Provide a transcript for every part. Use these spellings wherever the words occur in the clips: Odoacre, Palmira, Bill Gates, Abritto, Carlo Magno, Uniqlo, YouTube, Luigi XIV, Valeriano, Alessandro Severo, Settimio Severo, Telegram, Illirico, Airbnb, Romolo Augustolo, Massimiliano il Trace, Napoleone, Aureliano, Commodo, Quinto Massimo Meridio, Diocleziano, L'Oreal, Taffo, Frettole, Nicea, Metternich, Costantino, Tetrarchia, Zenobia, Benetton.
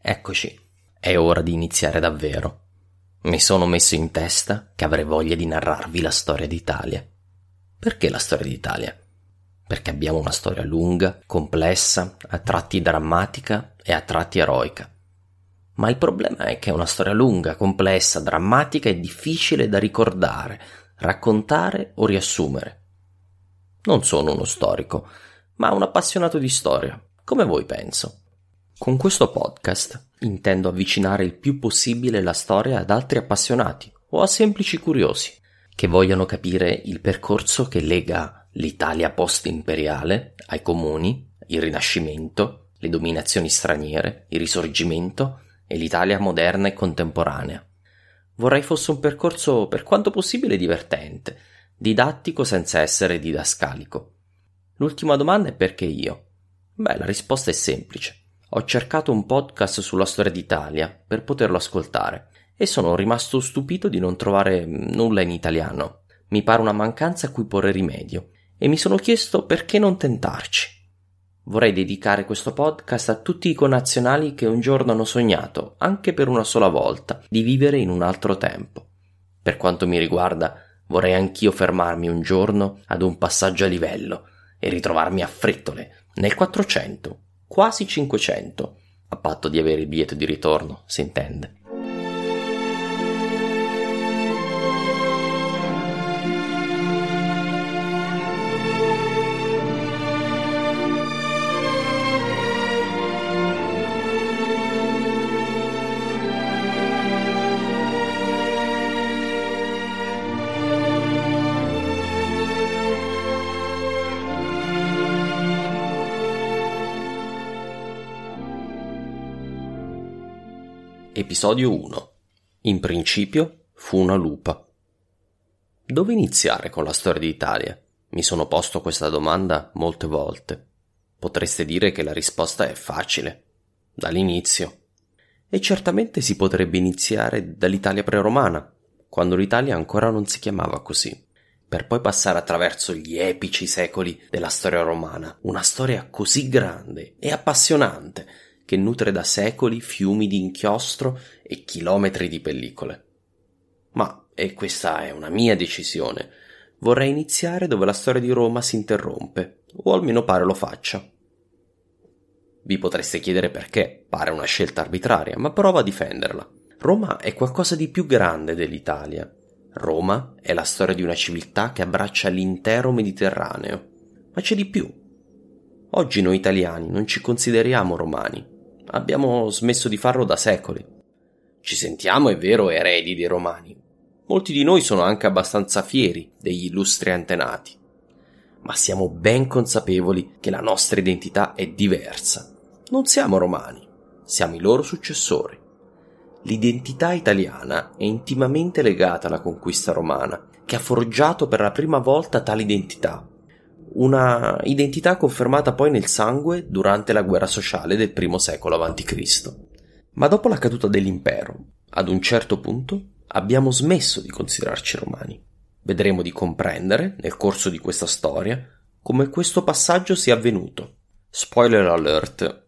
Eccoci, è ora di iniziare davvero. Mi sono messo in testa che avrei voglia di narrarvi la storia d'Italia. Perché la storia d'Italia? Perché abbiamo una storia lunga, complessa, a tratti drammatica e a tratti eroica. Ma il problema è che è una storia lunga, complessa, drammatica e difficile da ricordare, raccontare o riassumere. Non sono uno storico, ma un appassionato di storia, come voi penso. Con questo podcast intendo avvicinare il più possibile la storia ad altri appassionati o a semplici curiosi che vogliono capire il percorso che lega l'Italia post-imperiale ai comuni, il Rinascimento, le dominazioni straniere, il Risorgimento e l'Italia moderna e contemporanea. Vorrei fosse un percorso per quanto possibile divertente, didattico senza essere didascalico. L'ultima domanda è perché io? Beh, la risposta è semplice. Ho cercato un podcast sulla storia d'Italia per poterlo ascoltare e sono rimasto stupito di non trovare nulla in italiano. Mi pare una mancanza a cui porre rimedio e mi sono chiesto perché non tentarci. Vorrei dedicare questo podcast a tutti i connazionali che un giorno hanno sognato, anche per una sola volta, di vivere in un altro tempo. Per quanto mi riguarda, vorrei anch'io fermarmi un giorno ad un passaggio a livello e ritrovarmi a Frettole, nel 400. Quasi 500, a patto di avere il biglietto di ritorno, si intende. Episodio 1. In principio fu una lupa. Dove iniziare con la storia d'Italia? Mi sono posto questa domanda molte volte. Potreste dire che la risposta è facile, dall'inizio. E certamente si potrebbe iniziare dall'Italia preromana, quando l'Italia ancora non si chiamava così, per poi passare attraverso gli epici secoli della storia romana, una storia così grande e appassionante che nutre da secoli fiumi di inchiostro e chilometri di pellicole. Ma, e questa è una mia decisione, vorrei iniziare dove la storia di Roma si interrompe, o almeno pare lo faccia. Vi potreste chiedere perché, pare una scelta arbitraria, ma provo a difenderla. Roma è qualcosa di più grande dell'Italia. Roma è la storia di una civiltà che abbraccia l'intero Mediterraneo. Ma c'è di più. Oggi noi italiani non ci consideriamo romani. Abbiamo smesso di farlo da secoli. Ci sentiamo, è vero, eredi dei Romani. Molti di noi sono anche abbastanza fieri degli illustri antenati. Ma siamo ben consapevoli che la nostra identità è diversa. Non siamo romani, siamo i loro successori. L'identità italiana è intimamente legata alla conquista romana, che ha forgiato per la prima volta tale identità. Una identità confermata poi nel sangue durante la guerra sociale del primo secolo a.C. Ma dopo la caduta dell'impero, ad un certo punto, abbiamo smesso di considerarci romani. Vedremo di comprendere, nel corso di questa storia, come questo passaggio sia avvenuto, Spoiler alert,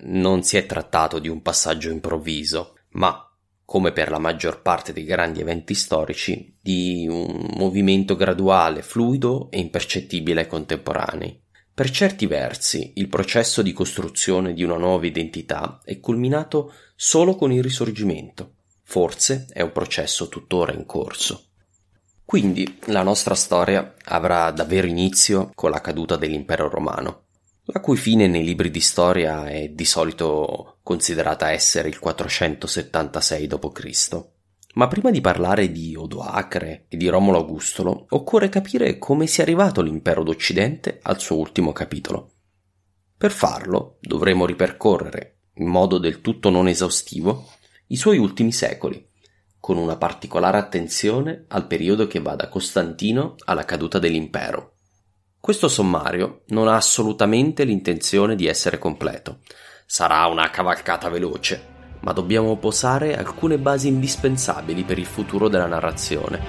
non si è trattato di un passaggio improvviso, ma, come per la maggior parte dei grandi eventi storici, di un movimento graduale, fluido e impercettibile ai contemporanei. Per certi versi, il processo di costruzione di una nuova identità è culminato solo con il Risorgimento. Forse è un processo tuttora in corso. Quindi la nostra storia avrà davvero inizio con la caduta dell'Impero Romano, la cui fine nei libri di storia è di solito considerata essere il 476 d.C. Ma prima di parlare di Odoacre e di Romolo Augustolo, occorre capire come sia arrivato l'impero d'Occidente al suo ultimo capitolo. Per farlo dovremo ripercorrere, in modo del tutto non esaustivo, i suoi ultimi secoli, con una particolare attenzione al periodo che va da Costantino alla caduta dell'impero. Questo sommario non ha assolutamente l'intenzione di essere completo, sarà una cavalcata veloce, ma dobbiamo posare alcune basi indispensabili per il futuro della narrazione.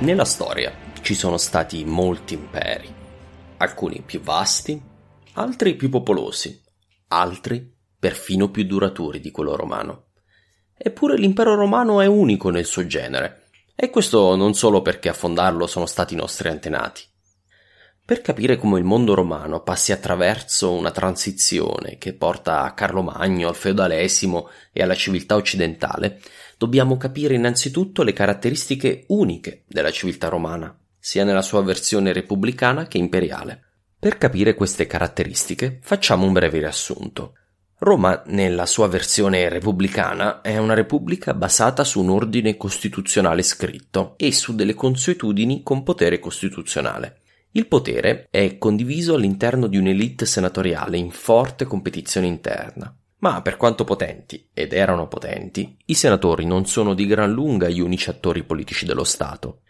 Nella storia ci sono stati molti imperi, alcuni più vasti, altri più popolosi, altri perfino più duraturi di quello romano. Eppure l'impero romano è unico nel suo genere. E questo non solo perché a fondarlo sono stati i nostri antenati. Per capire come il mondo romano passi attraverso una transizione che porta a Carlo Magno, al feudalesimo e alla civiltà occidentale, dobbiamo capire innanzitutto le caratteristiche uniche della civiltà romana, sia nella sua versione repubblicana che imperiale. Per capire queste caratteristiche facciamo un breve riassunto. Roma, nella sua versione repubblicana, è una repubblica basata su un ordine costituzionale scritto e su delle consuetudini con potere costituzionale. Il potere è condiviso all'interno di un'elite senatoriale in forte competizione interna. Ma per quanto potenti, ed erano potenti, i senatori non sono di gran lunga gli unici attori politici dello Stato.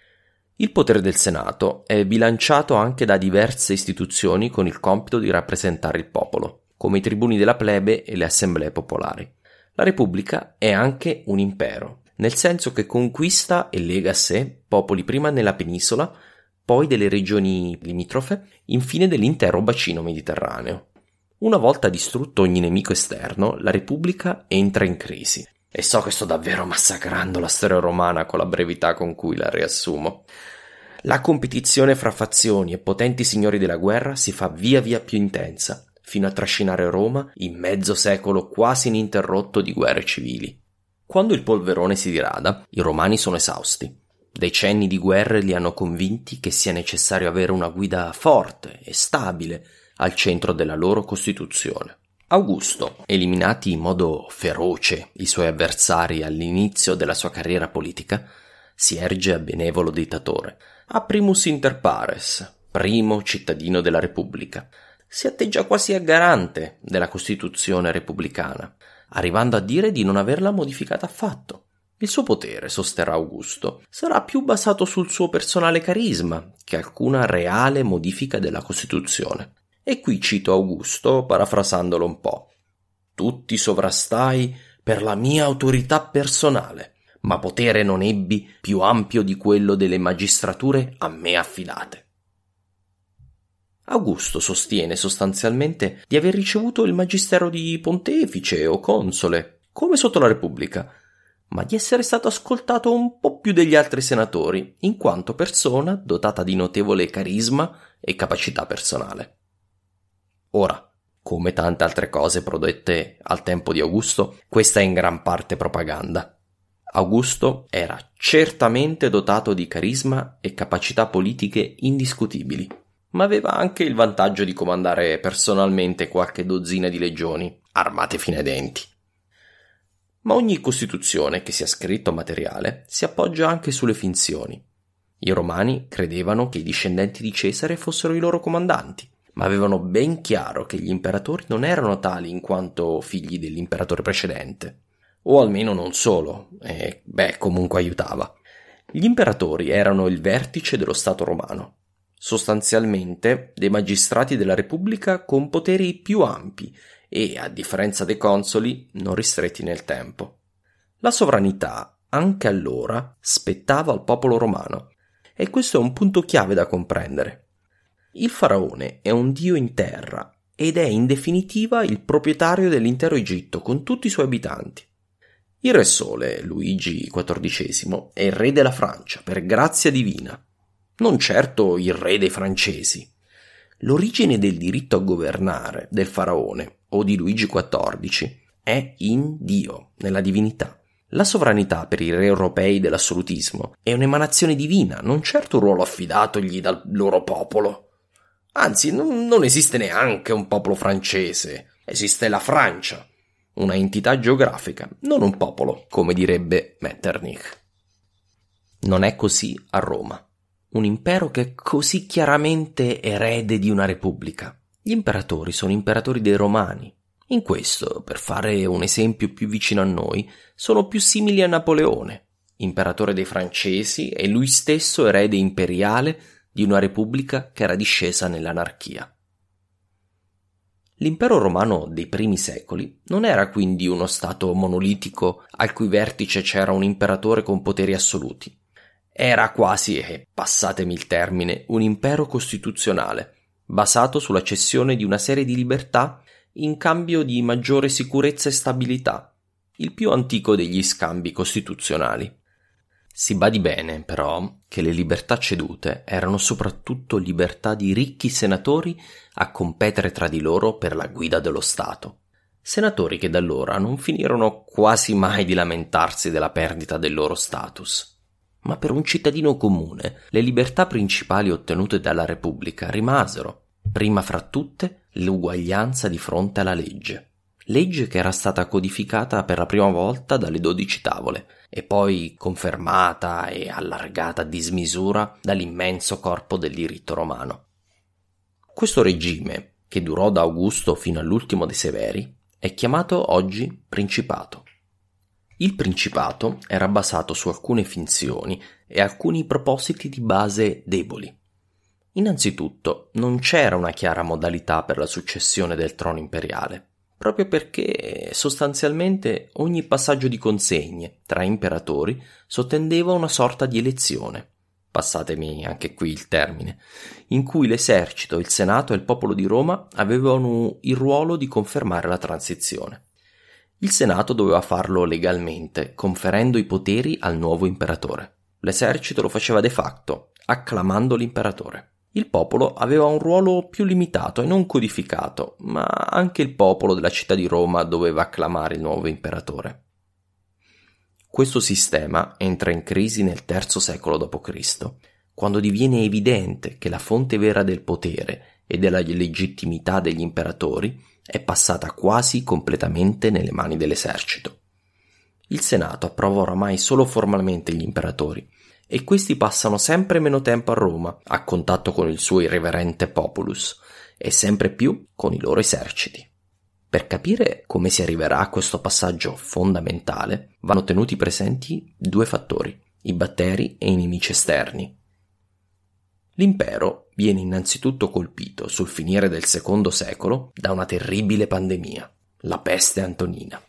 Il potere del Senato è bilanciato anche da diverse istituzioni con il compito di rappresentare il popolo, come i tribuni della plebe e le assemblee popolari. La Repubblica è anche un impero, nel senso che conquista e lega a sé popoli prima nella penisola, poi delle regioni limitrofe, infine dell'intero bacino mediterraneo. Una volta distrutto ogni nemico esterno, la Repubblica entra in crisi. E so che sto davvero massacrando la storia romana con la brevità con cui la riassumo. La competizione fra fazioni e potenti signori della guerra si fa via via più intensa, fino a trascinare Roma in mezzo secolo quasi ininterrotto di guerre civili. Quando il polverone si dirada, i romani sono esausti. Decenni di guerre li hanno convinti che sia necessario avere una guida forte e stabile al centro della loro costituzione. Augusto, eliminati in modo feroce i suoi avversari all'inizio della sua carriera politica, si erge a benevolo dittatore, a primus inter pares, primo cittadino della Repubblica. Si atteggia quasi a garante della Costituzione repubblicana, arrivando a dire di non averla modificata affatto. Il suo potere, sosterrà Augusto, sarà più basato sul suo personale carisma che alcuna reale modifica della Costituzione. E qui cito Augusto, parafrasandolo un po'. «Tutti sovrastai per la mia autorità personale, ma potere non ebbi più ampio di quello delle magistrature a me affidate». Augusto sostiene sostanzialmente di aver ricevuto il magistero di pontefice o console, come sotto la Repubblica, ma di essere stato ascoltato un po' più degli altri senatori, in quanto persona dotata di notevole carisma e capacità personale. Ora, come tante altre cose prodotte al tempo di Augusto, questa è in gran parte propaganda. Augusto era certamente dotato di carisma e capacità politiche indiscutibili, ma aveva anche il vantaggio di comandare personalmente qualche dozzina di legioni, armate fino ai denti. Ma ogni Costituzione che sia scritto materiale si appoggia anche sulle finzioni. I romani credevano che i discendenti di Cesare fossero i loro comandanti, ma avevano ben chiaro che gli imperatori non erano tali in quanto figli dell'imperatore precedente. O almeno non solo, comunque aiutava. Gli imperatori erano il vertice dello Stato romano, sostanzialmente dei magistrati della Repubblica con poteri più ampi e, a differenza dei consoli, non ristretti nel tempo. La sovranità, anche allora, spettava al popolo romano, e questo è un punto chiave da comprendere. Il faraone è un dio in terra ed è in definitiva il proprietario dell'intero Egitto con tutti i suoi abitanti. Il re Sole, Luigi XIV, è il re della Francia per grazia divina, non certo il re dei francesi. L'origine del diritto a governare del faraone o di Luigi XIV è in Dio, nella divinità. La sovranità per i re europei dell'assolutismo è un'emanazione divina, non certo un ruolo affidatogli dal loro popolo. Anzi, non esiste neanche un popolo francese, esiste la Francia, una entità geografica, non un popolo, come direbbe Metternich. Non è così a Roma, un impero che è così chiaramente erede di una repubblica. Gli imperatori sono imperatori dei romani. In questo, per fare un esempio più vicino a noi, sono più simili a Napoleone, imperatore dei francesi e lui stesso erede imperiale di una repubblica che era discesa nell'anarchia. L'impero romano dei primi secoli non era quindi uno stato monolitico al cui vertice c'era un imperatore con poteri assoluti. Era quasi, e passatemi il termine, un impero costituzionale, basato sulla cessione di una serie di libertà in cambio di maggiore sicurezza e stabilità, il più antico degli scambi costituzionali. Si badi bene, però, che le libertà cedute erano soprattutto libertà di ricchi senatori a competere tra di loro per la guida dello Stato. Senatori che da allora non finirono quasi mai di lamentarsi della perdita del loro status. Ma per un cittadino comune le libertà principali ottenute dalla Repubblica rimasero, prima fra tutte, l'uguaglianza di fronte alla legge. Legge che era stata codificata per la prima volta dalle 12 tavole e poi confermata e allargata a dismisura dall'immenso corpo del diritto romano. Questo regime, che durò da Augusto fino all'ultimo dei Severi, è chiamato oggi Principato. Il Principato era basato su alcune finzioni e alcuni propositi di base deboli. Innanzitutto, non c'era una chiara modalità per la successione del trono imperiale, proprio perché sostanzialmente ogni passaggio di consegne tra imperatori sottendeva una sorta di elezione, passatemi anche qui il termine, in cui l'esercito, il senato e il popolo di Roma avevano il ruolo di confermare la transizione. Il senato doveva farlo legalmente, conferendo i poteri al nuovo imperatore. L'esercito lo faceva de facto, acclamando l'imperatore. Il popolo aveva un ruolo più limitato e non codificato, ma anche il popolo della città di Roma doveva acclamare il nuovo imperatore. Questo sistema entra in crisi nel III secolo d.C., quando diviene evidente che la fonte vera del potere e della legittimità degli imperatori è passata quasi completamente nelle mani dell'esercito. Il Senato approva oramai solo formalmente gli imperatori, e questi passano sempre meno tempo a Roma, a contatto con il suo irreverente populus, e sempre più con i loro eserciti. Per capire come si arriverà a questo passaggio fondamentale, vanno tenuti presenti due fattori, i batteri e i nemici esterni. L'impero viene innanzitutto colpito, sul finire del II secolo, da una terribile pandemia, la peste antonina,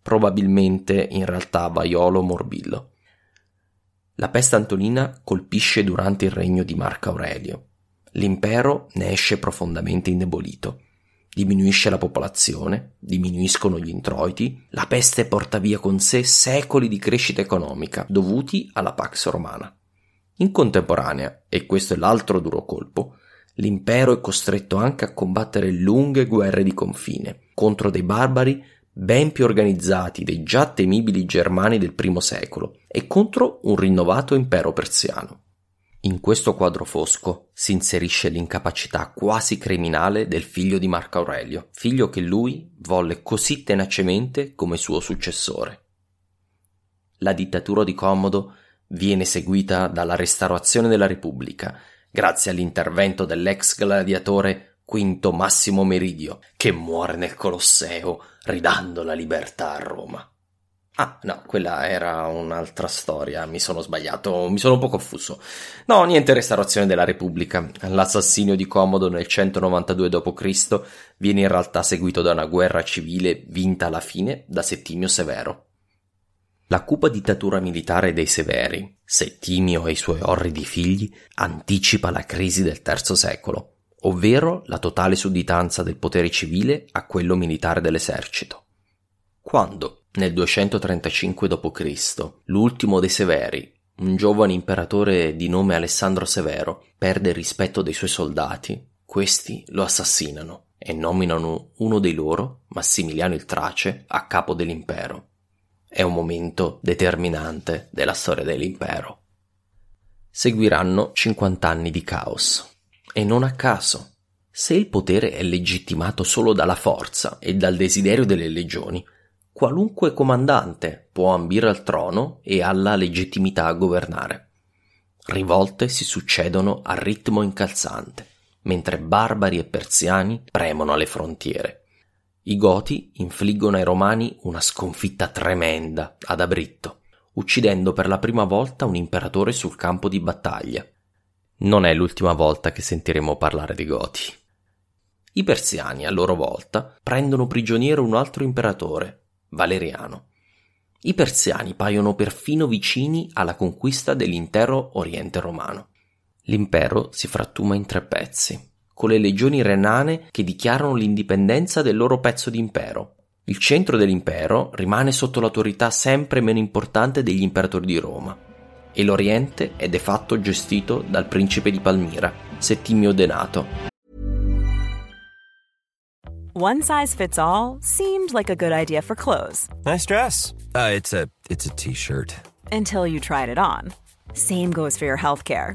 probabilmente in realtà vaiolo morbillo. La peste antonina colpisce durante il regno di Marco Aurelio. L'impero ne esce profondamente indebolito. Diminuisce la popolazione, diminuiscono gli introiti, la peste porta via con sé secoli di crescita economica dovuti alla Pax Romana. In contemporanea, e questo è l'altro duro colpo, l'impero è costretto anche a combattere lunghe guerre di confine contro dei barbari ben più organizzati dei già temibili germani del I secolo e contro un rinnovato impero persiano. In questo quadro fosco si inserisce l'incapacità quasi criminale del figlio di Marco Aurelio, figlio che lui volle così tenacemente come suo successore. La dittatura di Commodo viene seguita dalla restaurazione della Repubblica, grazie all'intervento dell'ex gladiatore Quinto Massimo Meridio, che muore nel Colosseo ridando la libertà a Roma. Ah, no, quella era un'altra storia, mi sono sbagliato, mi sono un po' confuso. No, niente restaurazione della Repubblica. L'assassinio di Commodo nel 192 d.C. viene in realtà seguito da una guerra civile vinta alla fine da Settimio Severo. La cupa dittatura militare dei Severi, Settimio e i suoi orridi figli, anticipa la crisi del III secolo, ovvero la totale sudditanza del potere civile a quello militare dell'esercito. Quando, nel 235 d.C., l'ultimo dei Severi, un giovane imperatore di nome Alessandro Severo, perde il rispetto dei suoi soldati, questi lo assassinano e nominano uno dei loro, Massimiliano il Trace, a capo dell'impero. È un momento determinante della storia dell'impero. Seguiranno 50 anni di caos. E non a caso. Se il potere è legittimato solo dalla forza e dal desiderio delle legioni, qualunque comandante può ambire al trono e alla legittimità a governare. Rivolte si succedono a ritmo incalzante, mentre barbari e persiani premono alle frontiere. I Goti infliggono ai Romani una sconfitta tremenda ad Abritto, uccidendo per la prima volta un imperatore sul campo di battaglia. Non è l'ultima volta che sentiremo parlare dei Goti. I persiani, a loro volta, prendono prigioniero un altro imperatore, Valeriano. I persiani paiono perfino vicini alla conquista dell'intero Oriente romano. L'impero si frattuma in tre pezzi, con le legioni renane che dichiarano l'indipendenza del loro pezzo di impero. Il centro dell'impero rimane sotto l'autorità sempre meno importante degli imperatori di Roma e l'Oriente è de fatto gestito dal principe di Palmira, Settimio Denato. One size fits all seemed like a good idea for clothes. Nice dress. It's a t-shirt. Until you tried it on. Same goes for your healthcare.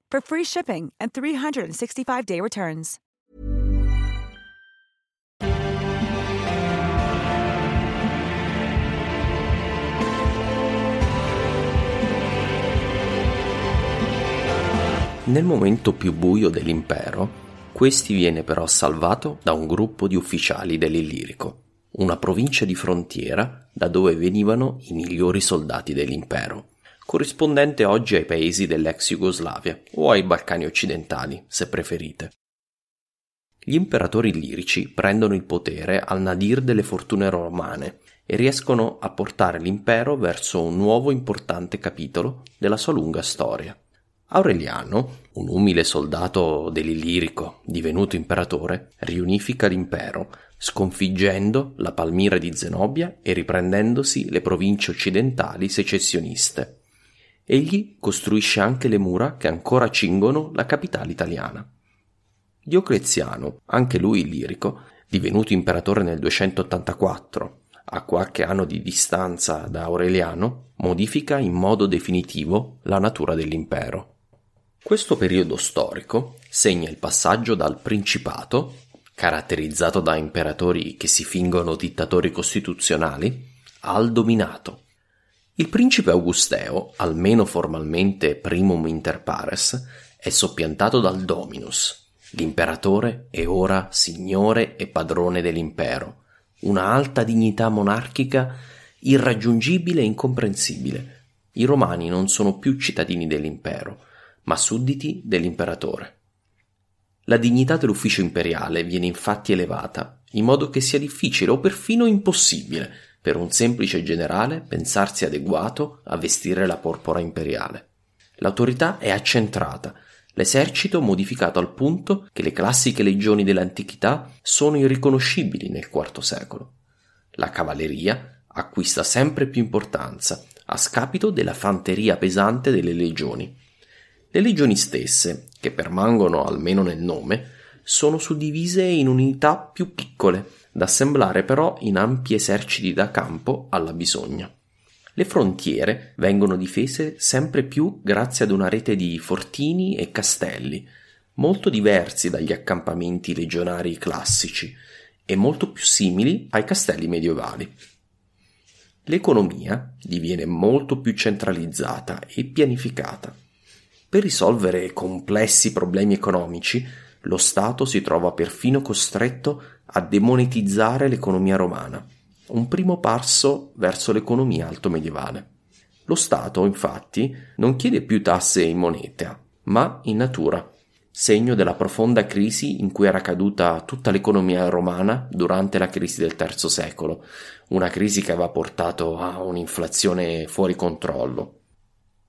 for free shipping and 365-day returns. Nel momento più buio dell'impero, questi viene però salvato da un gruppo di ufficiali dell'Illirico, una provincia di frontiera da dove venivano i migliori soldati dell'impero, corrispondente oggi ai paesi dell'ex Jugoslavia o ai Balcani occidentali, se preferite. Gli imperatori illirici prendono il potere al nadir delle fortune romane e riescono a portare l'impero verso un nuovo importante capitolo della sua lunga storia. Aureliano, un umile soldato dell'Illirico divenuto imperatore, riunifica l'impero, sconfiggendo la Palmira di Zenobia e riprendendosi le province occidentali secessioniste. Egli costruisce anche le mura che ancora cingono la capitale italiana. Diocleziano, anche lui illirico, divenuto imperatore nel 284, a qualche anno di distanza da Aureliano, modifica in modo definitivo la natura dell'impero. Questo periodo storico segna il passaggio dal principato, caratterizzato da imperatori che si fingono dittatori costituzionali, al dominato. Il principe Augusteo, almeno formalmente primum inter pares, è soppiantato dal dominus. L'imperatore è ora signore e padrone dell'impero, una alta dignità monarchica irraggiungibile e incomprensibile. I romani non sono più cittadini dell'impero, ma sudditi dell'imperatore. La dignità dell'ufficio imperiale viene infatti elevata, in modo che sia difficile o perfino impossibile per un semplice generale pensarsi adeguato a vestire la porpora imperiale. L'autorità è accentrata, l'esercito modificato al punto che le classiche legioni dell'antichità sono irriconoscibili nel IV secolo. La cavalleria acquista sempre più importanza, a scapito della fanteria pesante delle legioni. Le legioni stesse, che permangono almeno nel nome, sono suddivise in unità più piccole, da assemblare però in ampi eserciti da campo alla bisogna. Le frontiere vengono difese sempre più grazie ad una rete di fortini e castelli, molto diversi dagli accampamenti legionari classici e molto più simili ai castelli medievali. L'economia diviene molto più centralizzata e pianificata. Per risolvere complessi problemi economici, lo Stato si trova perfino costretto a demonetizzare l'economia romana, un primo passo verso l'economia altomedievale. Lo Stato, infatti, non chiede più tasse in moneta, ma in natura, segno della profonda crisi in cui era caduta tutta l'economia romana durante la crisi del III secolo, una crisi che aveva portato a un'inflazione fuori controllo.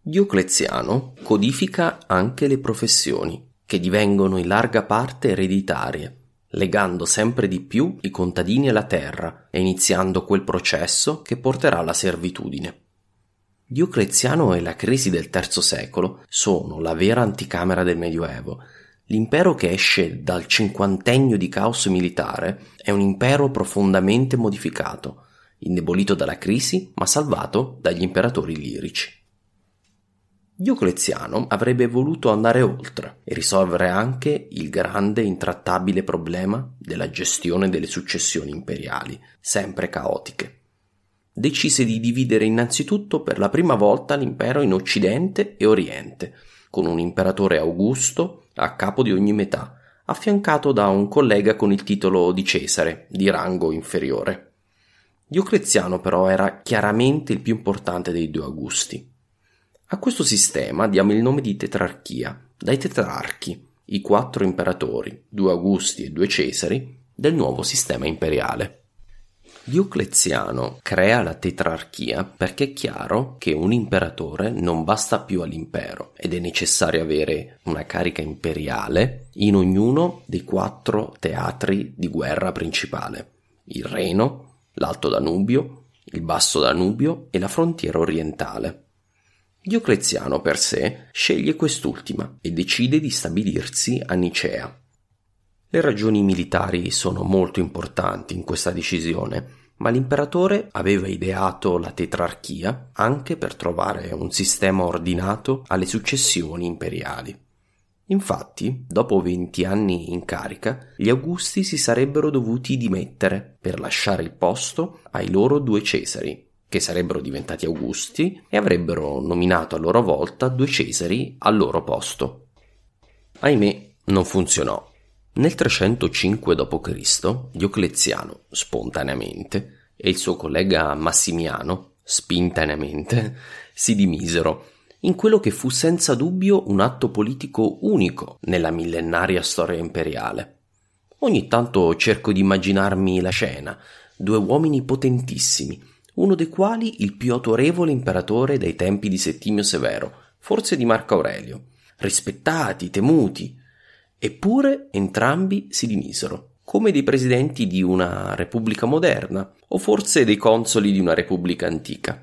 Diocleziano codifica anche le professioni, che divengono in larga parte ereditarie, legando sempre di più i contadini alla terra e iniziando quel processo che porterà alla servitudine. Diocleziano e la crisi del III secolo sono la vera anticamera del Medioevo. L'impero che esce dal cinquantennio di caos militare è un impero profondamente modificato, indebolito dalla crisi ma salvato dagli imperatori lirici. Diocleziano avrebbe voluto andare oltre e risolvere anche il grande e intrattabile problema della gestione delle successioni imperiali, sempre caotiche. Decise di dividere innanzitutto per la prima volta l'impero in Occidente e Oriente, con un imperatore Augusto a capo di ogni metà, affiancato da un collega con il titolo di Cesare, di rango inferiore. Diocleziano però era chiaramente il più importante dei due Augusti. A questo sistema diamo il nome di tetrarchia, dai tetrarchi, i quattro imperatori, due Augusti e due Cesari, del nuovo sistema imperiale. Diocleziano crea la tetrarchia perché è chiaro che un imperatore non basta più all'impero ed è necessario avere una carica imperiale in ognuno dei quattro teatri di guerra principale: il Reno, l'Alto Danubio, il Basso Danubio e la frontiera orientale. Diocleziano per sé sceglie quest'ultima e decide di stabilirsi a Nicea. Le ragioni militari sono molto importanti in questa decisione, ma l'imperatore aveva ideato la tetrarchia anche per trovare un sistema ordinato alle successioni imperiali. Infatti, dopo 20 anni in carica, gli Augusti si sarebbero dovuti dimettere per lasciare il posto ai loro due Cesari, che sarebbero diventati Augusti e avrebbero nominato a loro volta due Cesari al loro posto. Ahimè, non funzionò. Nel 305 d.C., Diocleziano, spontaneamente, e il suo collega Massimiano, spintaneamente, si dimisero, in quello che fu senza dubbio un atto politico unico nella millenaria storia imperiale. Ogni tanto cerco di immaginarmi la scena, due uomini potentissimi, uno dei quali il più autorevole imperatore dai tempi di Settimio Severo, forse di Marco Aurelio, rispettati, temuti, eppure entrambi si dimisero, come dei presidenti di una repubblica moderna o forse dei consoli di una repubblica antica.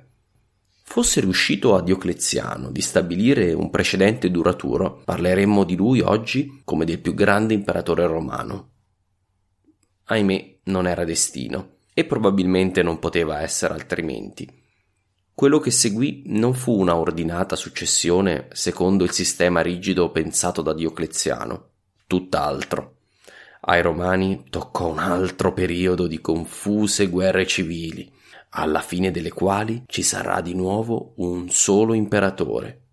Fosse riuscito a Diocleziano di stabilire un precedente duraturo, parleremmo di lui oggi come del più grande imperatore romano. ahimè, non era destino, e probabilmente non poteva essere altrimenti. Quello che seguì non fu una ordinata successione secondo il sistema rigido pensato da Diocleziano, tutt'altro. Ai Romani toccò un altro periodo di confuse guerre civili, alla fine delle quali ci sarà di nuovo un solo imperatore.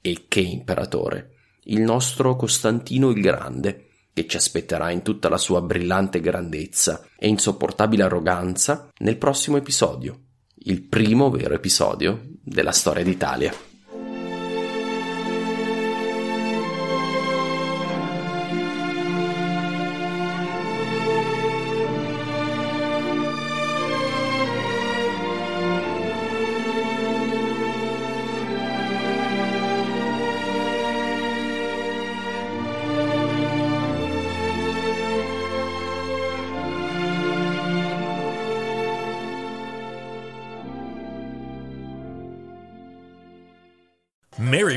E che imperatore? Il nostro Costantino il Grande, che ci aspetterà in tutta la sua brillante grandezza e insopportabile arroganza nel prossimo episodio, il primo vero episodio della storia d'Italia. Mary